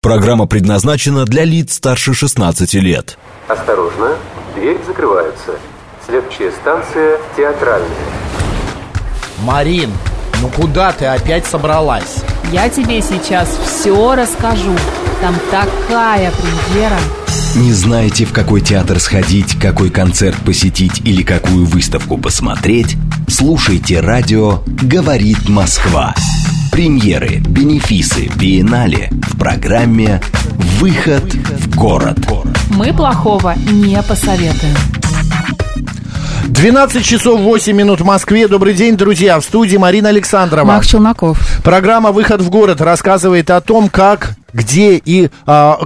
Программа предназначена для лиц старше 16 лет. Осторожно, дверь закрывается. Следующая станция театральная. Марин, ну куда ты опять собралась? Я тебе сейчас все расскажу. Там такая премьера. Не знаете, в какой театр сходить, какой концерт посетить или какую выставку посмотреть? Слушайте радио «Говорит Москва». Премьеры, бенефисы, биеннале в программе «Выход в город». Мы плохого не посоветуем. 12 часов 8 минут в Москве. Добрый день, друзья. В студии Марина Александрова. Макс Челноков. Программа «Выход в город» рассказывает о том, как, где и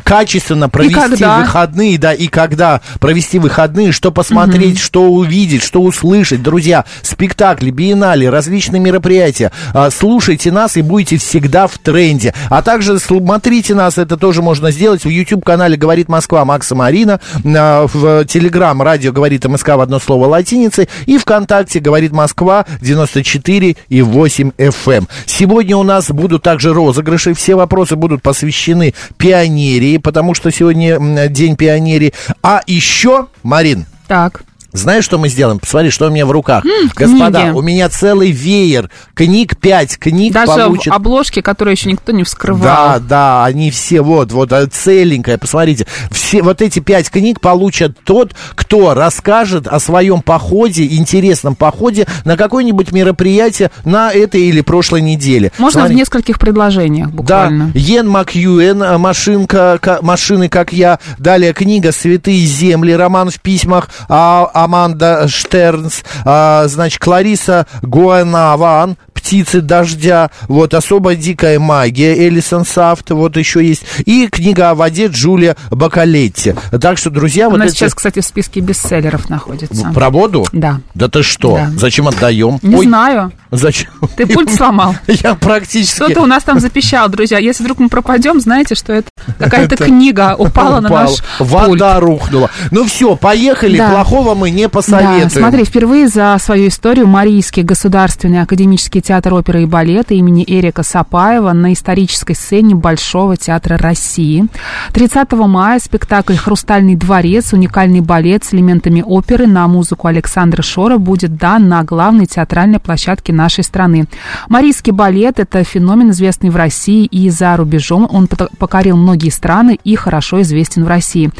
качественно провести выходные, да, и когда провести выходные, что посмотреть, что увидеть, что услышать. Друзья, спектакли, биеннале, различные мероприятия. Слушайте нас и будете всегда в тренде. А также смотрите нас, это тоже можно сделать в YouTube-канале «Говорит Москва» Макса Марина, в Telegram «Радио Говорит МСК» в одно слово латиницей, и ВКонтакте «Говорит Москва» 94,8 FM. Сегодня у нас будут также розыгрыши, все вопросы будут посвящены пионерии, потому что сегодня день пионерии. А еще, Марин, так, знаешь, что мы сделаем? Посмотри, что у меня в руках. Господа, книги. У меня целый веер книг, 5 книг даже получат. Даже обложки, которые еще никто не вскрывал. Да, да, они все, вот, целенькая, посмотрите. Все вот эти 5 книг получат тот, кто расскажет о своем походе, интересном походе на какое-нибудь мероприятие на этой или прошлой неделе. Можно в нескольких предложениях буквально. Да, Иэн Макьюэн, «Машины, как я». Далее книга «Святые земли», роман в письмах, Аманда Штернс, значит, Клариса Гуанаван, «Птицы дождя», вот, «Особо дикая магия», Элисон Сафт, вот еще есть, и книга о воде Джулия Бакалетти. Так что, друзья, вот она это... сейчас, кстати, в списке бестселлеров находится. Про воду? Да. Да ты что? Да. Зачем отдаем? Не знаю. Зачем? Ты пульт сломал. Я практически... Кто-то у нас там запищал, друзья. Если вдруг мы пропадем, знаете, что это какая-то книга упала на наш пульт. Вода рухнула. Ну все, поехали, плохого мы не посоветуем. Да, смотри, впервые за свою историю Марийский государственный академический театр оперы и балета имени Эрика Сапаева на исторической сцене Большого театра России. 30 мая спектакль «Хрустальный дворец», уникальный балет с элементами оперы на музыку Александра Шора будет дан на главной театральной площадке нашей страны. Марийский балет – это феномен, известный в России и за рубежом. Он покорил многие страны и хорошо известен в России.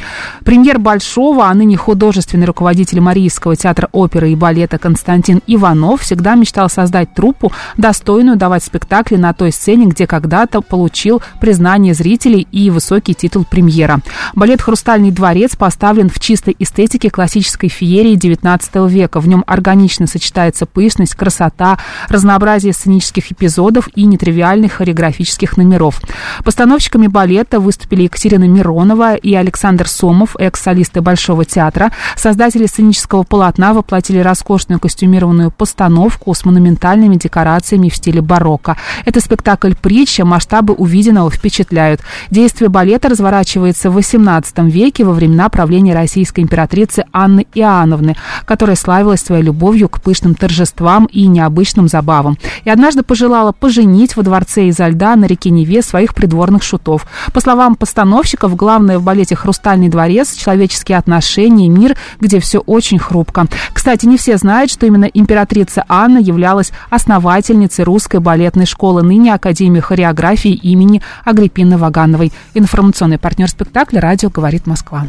Премьер Большого, а ныне художественный руководитель Марийского театра оперы и балета Константин Иванов всегда мечтал создать труппу, достойную давать спектакли на той сцене, где когда-то получил признание зрителей и высокий титул премьера. Балет «Хрустальный дворец» поставлен в чистой эстетике классической феерии XIX века. В нем органично сочетается пышность, красота, разнообразие сценических эпизодов и нетривиальных хореографических номеров. Постановщиками балета выступили Екатерина Миронова и Александр Сомов, экс-солисты Большого театра. Создатели сценического полотна воплотили роскошную костюмированную постановку с монументальными декорациями в стиле барокко. Это спектакль-притча, масштабы увиденного впечатляют. Действие балета разворачивается в XVIII веке во времена правления российской императрицы Анны Иоанновны, которая славилась своей любовью к пышным торжествам и необычным забавам. И однажды пожелала поженить во дворце изо льда на реке Неве своих придворных шутов. По словам постановщиков, главное в балете «Хрустальный дворец» — человеческие отношения, мир, где все очень хрупко. Кстати, не все знают, что именно императрица Анна являлась основательницей русской балетной школы, ныне Академии хореографии имени Агриппины Вагановой. Информационный партнер спектакля — радио «Говорит Москва».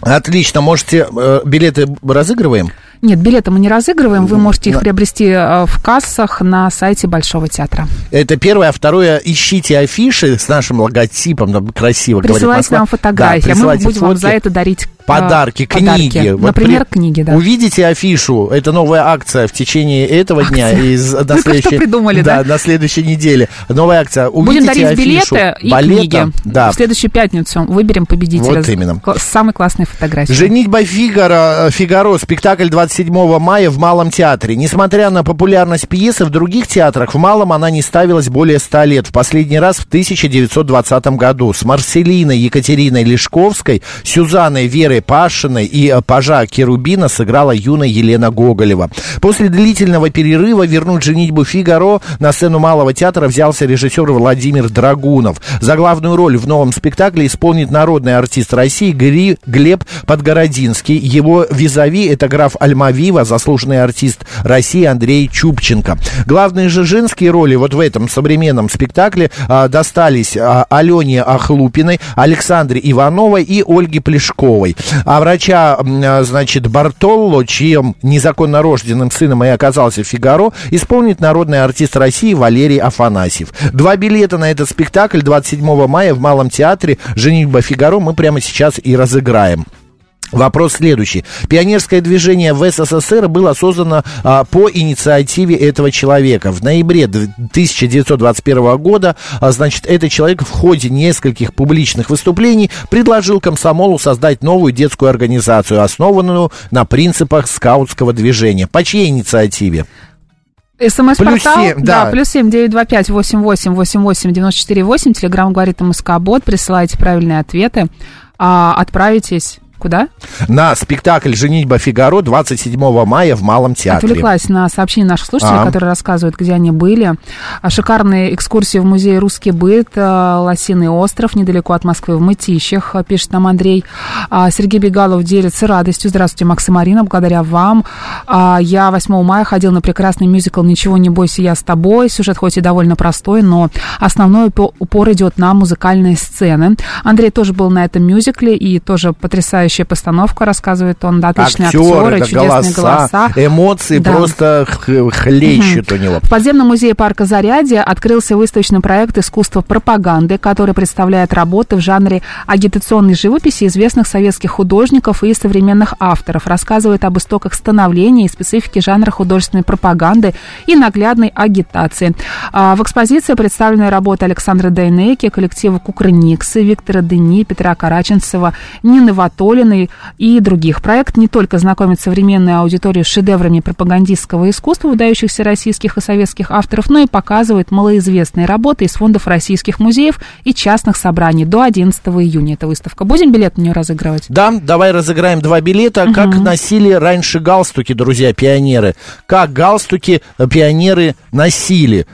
Отлично, можете... билеты разыгрываем? Нет, билеты мы не разыгрываем, вы можете их приобрести в кассах на сайте Большого театра. Это первое, а второе, ищите афиши с нашим логотипом, красиво говорит Москва. Присылайте нам фотографии, да, мы будем вам за это дарить подарки. Книги. Вот, например, книги, да. Увидите афишу, это новая акция в течение этого дня и на следующей неделе. Новая акция. Увидите будем дарить афишу, билеты и книги. Да. В следующую пятницу выберем победителя. Вот именно. С самой классной фотографией. «Женитьба Фигаро», спектакль 27 мая в Малом театре. Несмотря на популярность пьесы в других театрах, в Малом она не ставилась более 100 лет. В последний раз в 1920 году с Марселиной Екатериной Лешковской, Сюзанной Верой Веры Пашиной и пажа Керубина сыграла юная Елена Гоголева. После длительного перерыва вернуть «Женитьбу Фигаро» на сцену Малого театра взялся режиссер Владимир Драгунов. За главную роль в новом спектакле исполнит народный артист России Глеб Подгородинский. Его визави — это граф Альмавива, заслуженный артист России Андрей Чубченко. Главные же женские роли вот в этом современном спектакле достались Алене Ахлупиной, Александре Ивановой и Ольге Плешковой. А врача, Бартолло, чьим незаконно рожденным сыном и оказался Фигаро, исполнит народный артист России Валерий Афанасьев. Два билета на этот спектакль 27 мая в Малом театре «Женитьба Фигаро» мы прямо сейчас и разыграем. Вопрос следующий. Пионерское движение в СССР было создано по инициативе этого человека. В ноябре 1921 года, этот человек в ходе нескольких публичных выступлений предложил комсомолу создать новую детскую организацию, основанную на принципах скаутского движения. По чьей инициативе? СМС-портал, +7 925-88-88-94-8, Telegram говорит МСК-бот, присылайте правильные ответы, отправитесь... Куда? На спектакль «Женитьба Фигаро» 27 мая в Малом театре. Отвлеклась на сообщения наших слушателей, которые рассказывают, где они были. Шикарные экскурсии в музей «Русский быт», Лосиный остров, недалеко от Москвы, в Мытищах, пишет нам Андрей. Сергей Бегалов делится радостью. Здравствуйте, Макс и Марина, благодаря вам. Я 8 мая ходил на прекрасный мюзикл «Ничего не бойся, я с тобой». Сюжет хоть и довольно простой, но основной упор идет на музыкальные сцены. Андрей тоже был на этом мюзикле и тоже потрясающе постановку, рассказывает он, да, отличные актеры, чудесные голоса. Эмоции просто хлещут у него. В подземном музее парка Зарядье открылся выставочный проект «Искусство пропаганды», который представляет работы в жанре агитационной живописи известных советских художников и современных авторов, рассказывает об истоках становления и специфике жанра художественной пропаганды и наглядной агитации. В экспозиции представлены работы Александра Дейнеки, коллектива Кукрыниксы, Виктора Дени, Петра Караченцева, Нины Ватоли и других. Проект не только знакомит современную аудиторию с шедеврами пропагандистского искусства выдающихся российских и советских авторов, но и показывает малоизвестные работы из фондов российских музеев и частных собраний. До 11 июня эта выставка. Будем билет на нее разыгрывать? Да, давай разыграем два билета. Как носили раньше галстуки, друзья, пионеры? Как галстуки пионеры носили?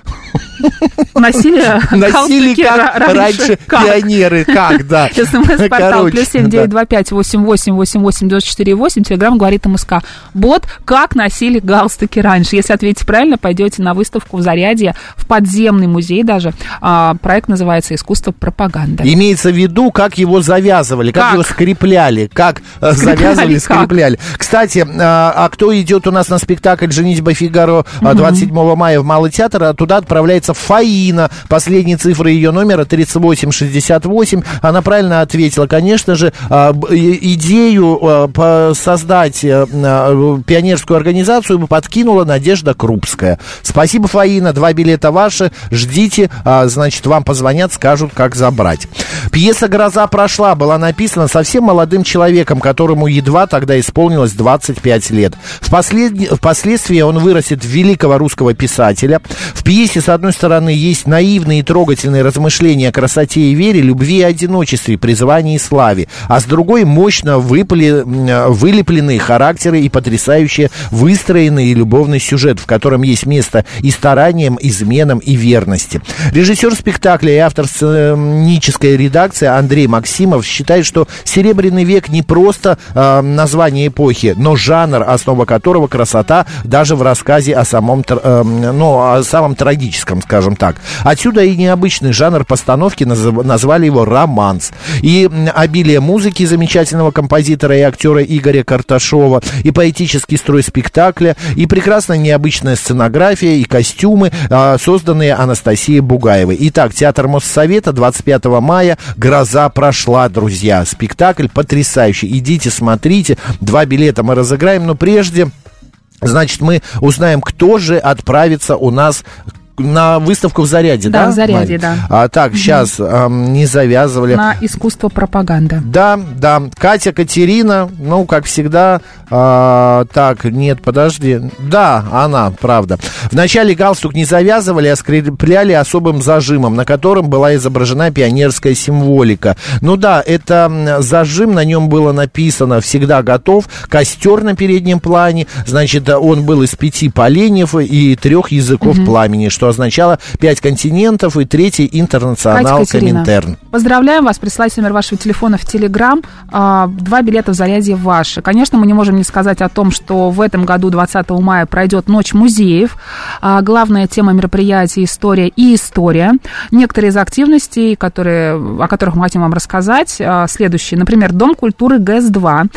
Носили как раньше пионеры. Как, да. СМС-портал +7 925-88-88-94-8, Телеграм говорит МСК. Бот, как носили галстуки раньше. Если ответите правильно, пойдете на выставку в Зарядье, в подземный музей даже. Проект называется «Искусство пропаганды». Имеется в виду, как его завязывали, как его скрепляли, как завязывали, скрепляли. Кстати, а кто идет у нас на спектакль «Женитьба Фигаро» 27 мая в Малый театр, а туда отправляется Фаина. Последние цифры ее номера 3868. Она правильно ответила. Конечно же, идею создать пионерскую организацию подкинула Надежда Крупская. Спасибо, Фаина. Два билета ваши. Ждите. Вам позвонят, скажут, как забрать. Пьеса «Гроза прошла» была написана совсем молодым человеком, которому едва тогда исполнилось 25 лет. Впоследствии он вырастет в великого русского писателя. В пьесе, с одной стороны, есть наивные и трогательные размышления о красоте и вере, любви и одиночестве, призвании и славе. А с другой — мощно вылепленные характеры и потрясающе выстроенный любовный сюжет, в котором есть место и стараниям, изменам и верности. Режиссер спектакля и автор сценической редакции Андрей Максимов считает, что «Серебряный век» не просто название эпохи, но жанр, основа которого красота даже в рассказе о самом трагическом, скажем так. Отсюда и необычный жанр постановки, назвали его романс. И обилие музыки замечательного композитора и актера Игоря Карташова, и поэтический строй спектакля, и прекрасная необычная сценография, и костюмы, созданные Анастасией Бугаевой. Итак, Театр Моссовета, 25 мая, «Гроза прошла», друзья. Спектакль потрясающий. Идите, смотрите. Два билета мы разыграем, но прежде, мы узнаем, кто же отправится у нас на выставку в Зарядье, да? Да, в Зарядье, Марин? Да. А, так, сейчас не завязывали. На искусство пропаганды. Да, да. Катя, Катерина, ну, как всегда, так, нет, подожди. Да, она, правда. Вначале галстук не завязывали, а скрепляли особым зажимом, на котором была изображена пионерская символика. Ну да, это зажим, на нем было написано «Всегда готов», костер на переднем плане, значит, он был из 5 поленьев и 3 языков пламени, что означало 5 континентов и 3 интернационал Коминтерн. Поздравляем вас, присылайте номер вашего телефона в Telegram, 2 билета в Зарядье ваши. Конечно, мы не можем не сказать о том, что в этом году 20 мая пройдет Ночь музеев. Главная тема мероприятия — история и история. Некоторые из активностей, о которых мы хотим вам рассказать, следующие. Например, Дом культуры ГЭС-2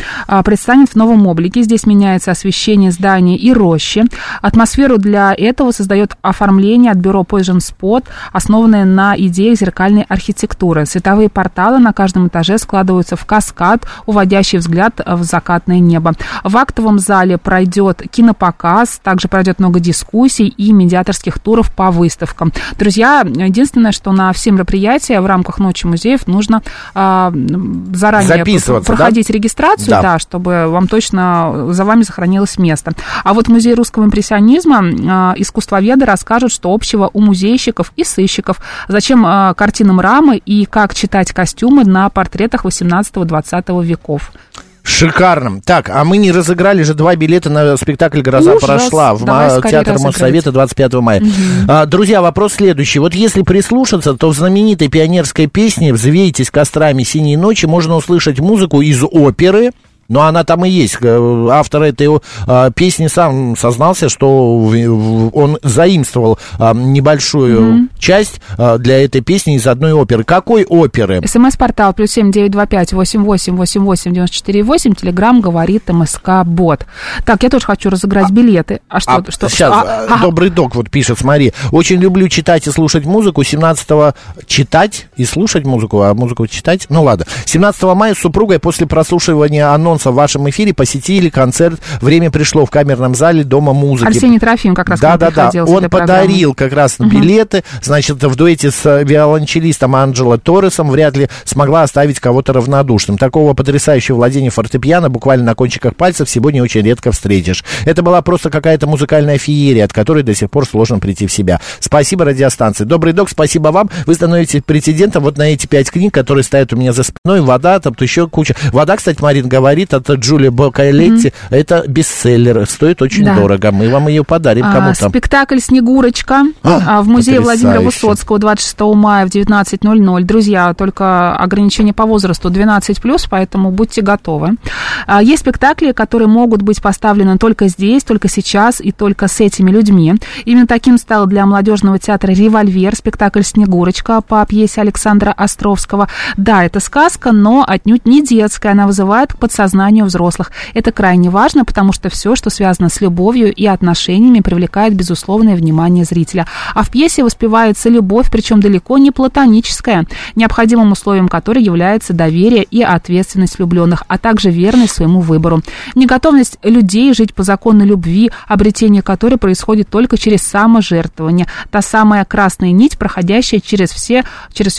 предстанет в новом облике. Здесь меняется освещение здания и рощи. Атмосферу для этого создает оформление от бюро Poison Spot, основанное на идее зеркальной архитектуры. Световые порталы на каждом этаже складываются в каскад, уводящий взгляд в закатное небо. В актовом зале пройдет кинопоказ, также пройдет много дискуссий и медиаторских туров по выставкам. Друзья, единственное, что на все мероприятия в рамках Ночи музеев нужно заранее проходить регистрацию, да, чтобы вам точно за вами сохранилось место. А вот Музей русского импрессионизма, искусствоведы расскажут, что общего у музейщиков и сыщиков, зачем картинам рамы и как читать костюмы на портретах 18-20 веков. Шикарно. Так, а мы не разыграли же 2 билета на спектакль «Гроза прошла» в Театр Моссовета 25 мая. Друзья, вопрос следующий. Вот если прислушаться, то в знаменитой пионерской песне «Взвейтесь кострами синей ночи» можно услышать музыку из оперы. Но она там и есть. Автор этой песни сам сознался, что он заимствовал небольшую часть для этой песни из одной оперы. Какой оперы? СМС-портал +7 925 88 88 94 8. Телеграм говорит МСК-бот. Так, я тоже хочу разыграть билеты. А что? Сейчас, Добрый Док вот пишет, смотри. Очень люблю читать и слушать музыку. 17-го читать и слушать музыку, а музыку читать? Ну ладно. 17 мая с супругой после прослушивания анонса в вашем эфире посетили концерт «Время пришло» в камерном зале Дома музыки. Арсений Трофим как раз приходил. Да-да-да, он подарил как раз билеты, значит, в дуэте с виолончелистом Анджело Торресом вряд ли смогла оставить кого-то равнодушным. Такого потрясающего владения фортепиано буквально на кончиках пальцев сегодня очень редко встретишь. Это была просто какая-то музыкальная феерия, от которой до сих пор сложно прийти в себя. Спасибо радиостанции. Добрый Док, спасибо вам. Вы становитесь претендентом вот на эти 5 книг, которые стоят у меня за спиной. «Вода», там еще куча. «Вода», кстати, Марин говорит, от Джулии Бакалетти. Это бестселлер. Стоит очень дорого. Мы вам ее подарим кому-то. Спектакль «Снегурочка» в музее Владимира Высоцкого 26 мая в 19:00. Друзья, только ограничение по возрасту 12+, поэтому будьте готовы. Есть спектакли, которые могут быть поставлены только здесь, только сейчас и только с этими людьми. Именно таким стал для молодежного театра «Револьвер» спектакль «Снегурочка» по пьесе Александра Островского. Да, это сказка, но отнюдь не детская. Она вызывает к сознанию взрослых. Это крайне важно, потому что все, что связано с любовью и отношениями, привлекает безусловное внимание зрителя. А в пьесе воспевается любовь, причем далеко не платоническая, необходимым условием которой является доверие и ответственность влюбленных, а также верность своему выбору. Неготовность людей жить по закону любви, обретение которой происходит только через саможертвование. Та самая красная нить, проходящая через все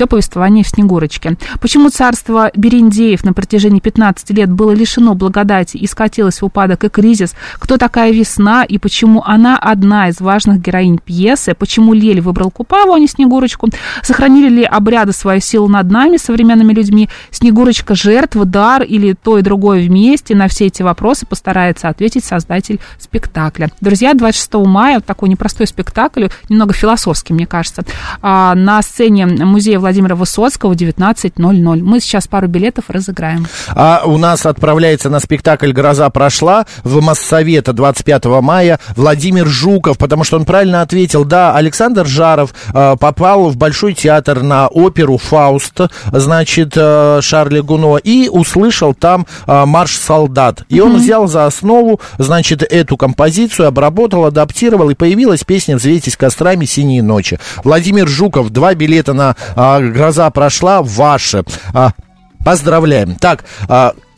повествование в «Снегурочке». Почему царство Берендеев на протяжении 15 лет было лишено благодати и скатилось в упадок и кризис, кто такая Весна и почему она одна из важных героинь пьесы, почему Лель выбрал Купаву, а не Снегурочку, сохранили ли обряды свою силу над нами, современными людьми, Снегурочка — жертва, дар или то и другое вместе, на все эти вопросы постарается ответить создатель спектакля. Друзья, 26 мая, вот такой непростой спектакль, немного философский, мне кажется, на сцене музея Владимира Высоцкого 19:00. Мы сейчас пару билетов разыграем. А у нас отправляется на спектакль «Гроза прошла» в Моссовета 25 мая Владимир Жуков, потому что он правильно ответил. Да, Александр Жаров попал в Большой театр на оперу «Фауст», значит, Шарля Гуно, и услышал там «Марш солдат». И он взял за основу, значит, эту композицию, обработал, адаптировал, и появилась песня «Взвейтесь кострами синие ночи». Владимир Жуков, 2 билета на «Гроза прошла» ваши. Поздравляем. Так,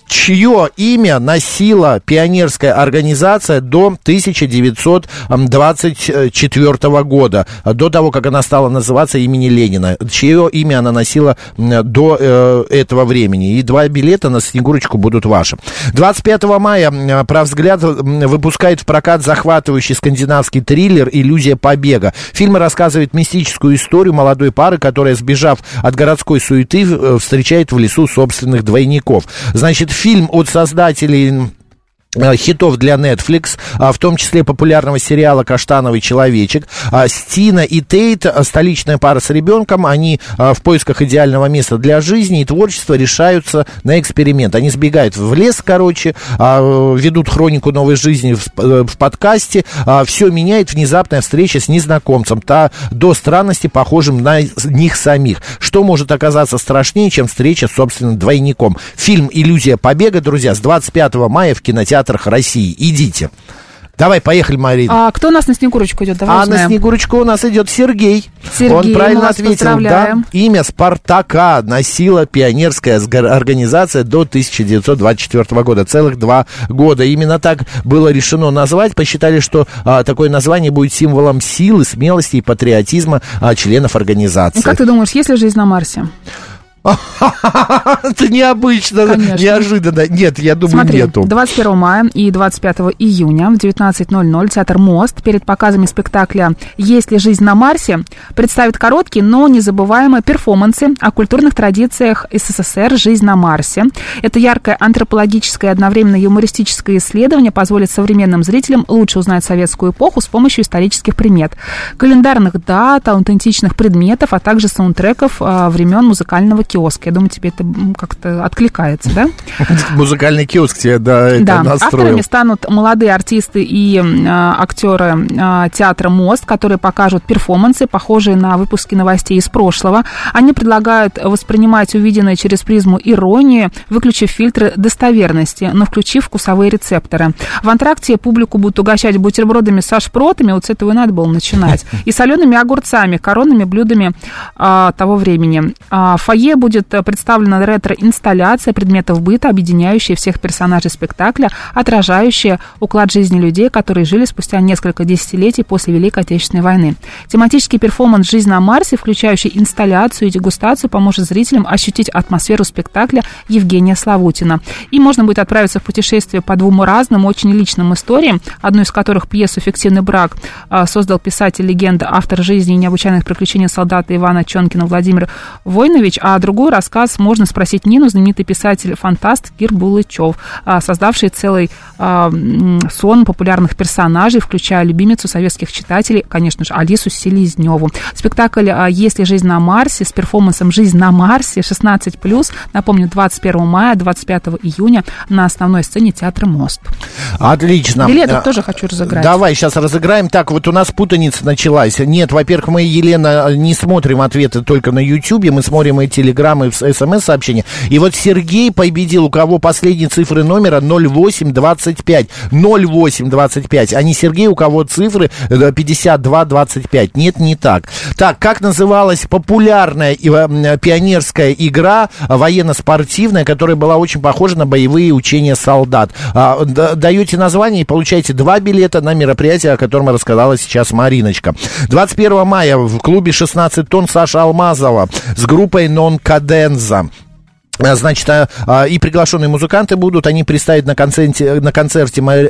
чье имя носила пионерская организация до 1924 года, до того, как она стала называться имени Ленина, чье имя она носила до этого времени. И два билета на Снегурочку будут ваши. 25 мая «Правзгляд» выпускает в прокат захватывающий скандинавский триллер «Иллюзия побега». Фильм рассказывает мистическую историю молодой пары, которая, сбежав от городской суеты, встречает в лесу собственных двойников. Значит, фильм от создателей хитов для Netflix, в том числе популярного сериала «Каштановый человечек». Стина и Тейт, столичная пара с ребенком, они в поисках идеального места для жизни и творчества решаются на эксперимент. Они сбегают в лес, короче, ведут хронику новой жизни в подкасте. Все меняет внезапная встреча с незнакомцем, до странности похожим на них самих. Что может оказаться страшнее, чем встреча с собственным двойником? Фильм «Иллюзия побега», друзья, с 25 мая в кинотеатре России. Идите. Давай, поехали, Марина. А кто у нас на Снегурочку идет? Давай узнаем. На Снегурочку у нас идет Сергей. Он правильно ответил. Да, имя Спартака носила пионерская организация до 1924 года. Целых 2 года. Именно так было решено назвать. Посчитали, что такое название будет символом силы, смелости и патриотизма членов организации. Ну, как ты думаешь, есть ли жизнь на Марсе? Это необычно, конечно, неожиданно. Нет, я думаю, смотри, нету. 21 мая и 25 июня в 19:00 театр «Мост» перед показами спектакля «Есть ли жизнь на Марсе» представит короткие, но незабываемые перформансы о культурных традициях СССР «Жизнь на Марсе». Это яркое антропологическое и одновременно юмористическое исследование позволит современным зрителям лучше узнать советскую эпоху с помощью исторических примет, календарных дат, аутентичных предметов, а также саундтреков времен музыкального кино. Я думаю, тебе это как-то откликается, да? Музыкальный киоск тебе, да, это настроил. Да, авторами станут молодые артисты и актеры театра «Мост», которые покажут перформансы, похожие на выпуски новостей из прошлого. Они предлагают воспринимать увиденное через призму иронии, выключив фильтры достоверности, но включив вкусовые рецепторы. В антракте публику будут угощать бутербродами со шпротами, вот с этого и надо было начинать, и солеными огурцами, коронными блюдами того времени. В фойе будет представлена ретро-инсталляция предметов быта, объединяющая всех персонажей спектакля, отражающая уклад жизни людей, которые жили спустя несколько десятилетий после Великой Отечественной войны. Тематический перформанс «Жизнь на Марсе», включающий инсталляцию и дегустацию, поможет зрителям ощутить атмосферу спектакля Евгения Славутина. И можно будет отправиться в путешествие по 2 разным, очень личным историям, одну из которых, пьесу «Фиктивный брак», создал писатель-легенда, автор жизни и необычайных приключений солдата Ивана Чонкина Владимир Войнович, а другой рассказ «Можно спросить Нину» — знаменитый писатель-фантаст Кир Булычев, создавший целый сон популярных персонажей, включая любимицу советских читателей, конечно же, Алису Селезневу. Спектакль «Есть ли жизнь на Марсе» с перформансом «Жизнь на Марсе» 16+, напомню, 21 мая, 25 июня на основной сцене театра «Мост». Отлично. Билеты тоже хочу разыграть. Давай сейчас разыграем. Так, вот у нас путаница началась. Нет, во-первых, мы, Елена, не смотрим ответы только на YouTube, мы смотрим эти телеграммы, смс-сообщения. И вот Сергей победил, у кого последние цифры номера 0825. 0825. А не Сергей, у кого цифры 5225. Нет, не так. Так, как называлась популярная пионерская игра, военно-спортивная, которая была очень похожа на боевые учения солдат? Даете название и получаете 2 билета на мероприятие, о котором рассказала сейчас Мариночка. 21 мая в клубе «16 тонн» Саша Алмазова с группой «Но Каденза». Значит, и приглашенные музыканты будут. Они представят на концерте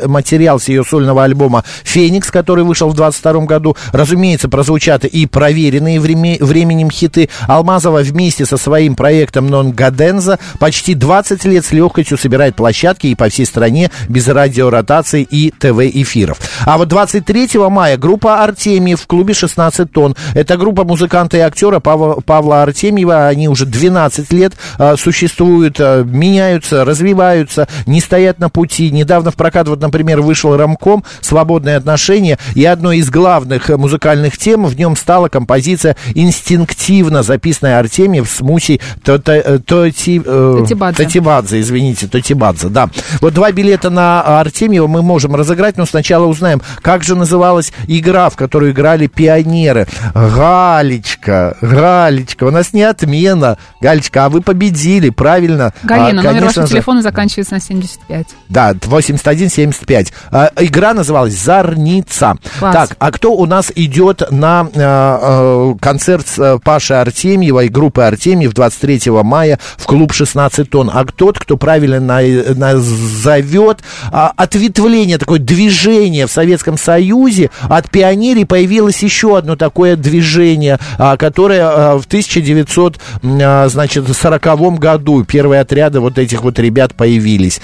материал с ее сольного альбома «Феникс», который вышел в 22 году. Разумеется, прозвучат и проверенные временем хиты. Алмазова вместе со своим проектом «Нон Гаденза» почти 20 лет с легкостью собирает площадки и по всей стране без радиоротации и ТВ-эфиров. А вот 23 мая группа «Артемьев» в клубе «16 тонн». Это группа музыканта и актера Павла Артемьева. Они уже 12 лет существуют, меняются, развиваются, не стоят на пути. Недавно в прокат, вот, например, вышел ромком «Свободные отношения», и одной из главных музыкальных тем в нем стала композиция «Инстинктивно», записанная Артемьев с Мусей Тотибадзе, извините, Тотибадзе, да. Вот 2 билета на Артемьева мы можем разыграть, но сначала узнаем, как же называлась игра, в которую играли пионеры. Галечка, Галечка, у нас не отмена. Галечка, а вы победили. поняли правильно. Галина, номер вашего телефона заканчивается на 75. Да, 81-75. Игра называлась «Зарница». Класс. Так, а кто у нас идет на концерт Паши Артемьева и группы Артемьев 23 мая в клуб 16 тонн? А тот, кто правильно назовет ответвление, такое движение в Советском Союзе от пионерии, появилось еще одно такое движение, которое в 1940 году первые отряды вот этих вот ребят появились.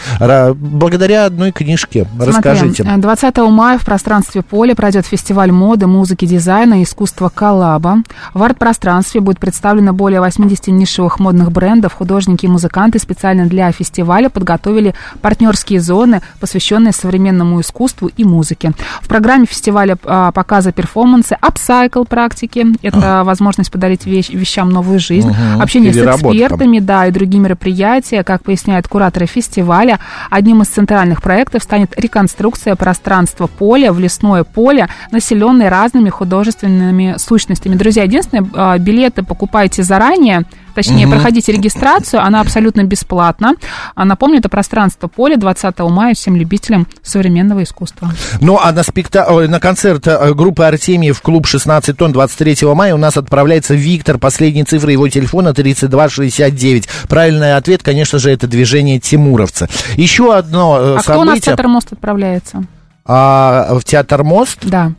Благодаря одной книжке. Смотри, расскажите. 20 мая в пространстве «Поле» пройдет фестиваль моды, музыки, дизайна и искусства коллаба. В арт-пространстве будет представлено более 80 нишевых модных брендов. Художники и музыканты специально для фестиваля подготовили партнерские зоны, посвященные современному искусству и музыке. В программе фестиваля показы перформансы, апсайкл практики. Это возможность подарить вещам новую жизнь. Общение с экспертами, да, и другие мероприятия. Как поясняют кураторы фестиваля, одним из центральных проектов станет реконструкция пространства «Поле» в лесное поле, населенное разными художественными сущностями. Друзья, единственное, билеты покупайте заранее. Точнее, проходите регистрацию, она абсолютно бесплатна. Напомню, это пространство «Поле» 20 мая всем любителям современного искусства. Ну, а на концерт группы «Артемьев» клуб «16 тонн» 23 мая у нас отправляется Виктор. Последние цифры его телефона 3269. Правильный ответ, конечно же, это движение «Тимуровцы». Еще одно событие. А кто у нас в Театр Мост отправляется? В Театр Мост? Да.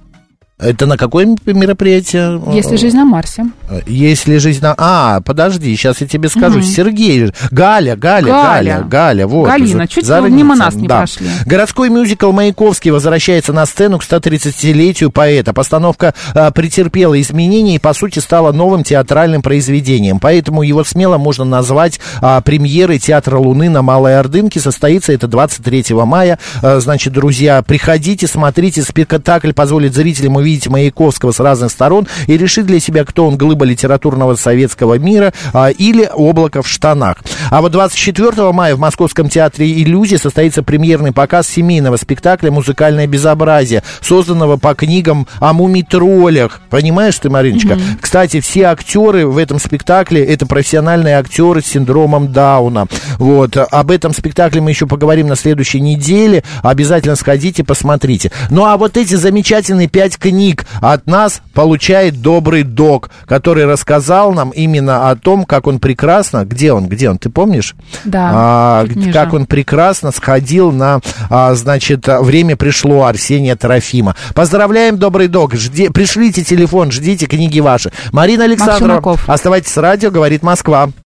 Это на какое мероприятие? «Если жизнь на Марсе». «Если жизнь на...» А, подожди, сейчас я тебе скажу. Сергей, Галя, вот. Галина, чуть мимо нас не прошли. Городской мюзикл «Маяковский» возвращается на сцену к 130-летию поэта. Постановка претерпела изменения и, по сути, стала новым театральным произведением. Поэтому его смело можно назвать премьерой Театра Луны на Малой Ордынке. Состоится это 23 мая. Значит, друзья, приходите, смотрите. Спектакль позволит зрителям увидеть Маяковского с разных сторон и решить для себя, кто он: глыба литературного советского мира или облако в штанах. А вот 24 мая в Московском театре «Иллюзия» состоится премьерный показ семейного спектакля «Музыкальное безобразие», созданного по книгам о мумий-троллях. Понимаешь ты, Мариночка? Кстати, все актеры в этом спектакле — это профессиональные актеры с синдромом Дауна. Вот. Об этом спектакле мы еще поговорим на следующей неделе. Обязательно сходите, посмотрите. Ну а вот эти замечательные 5 книг от нас получает добрый док, который рассказал нам именно о том, как он прекрасно, где он, ты помнишь? Да. Как он прекрасно сходил на, значит, «Время пришло» Арсения Трофима. Поздравляем, добрый док. Пришлите телефон, ждите книги ваши. Марина Александрова, оставайтесь с радио, говорит Москва.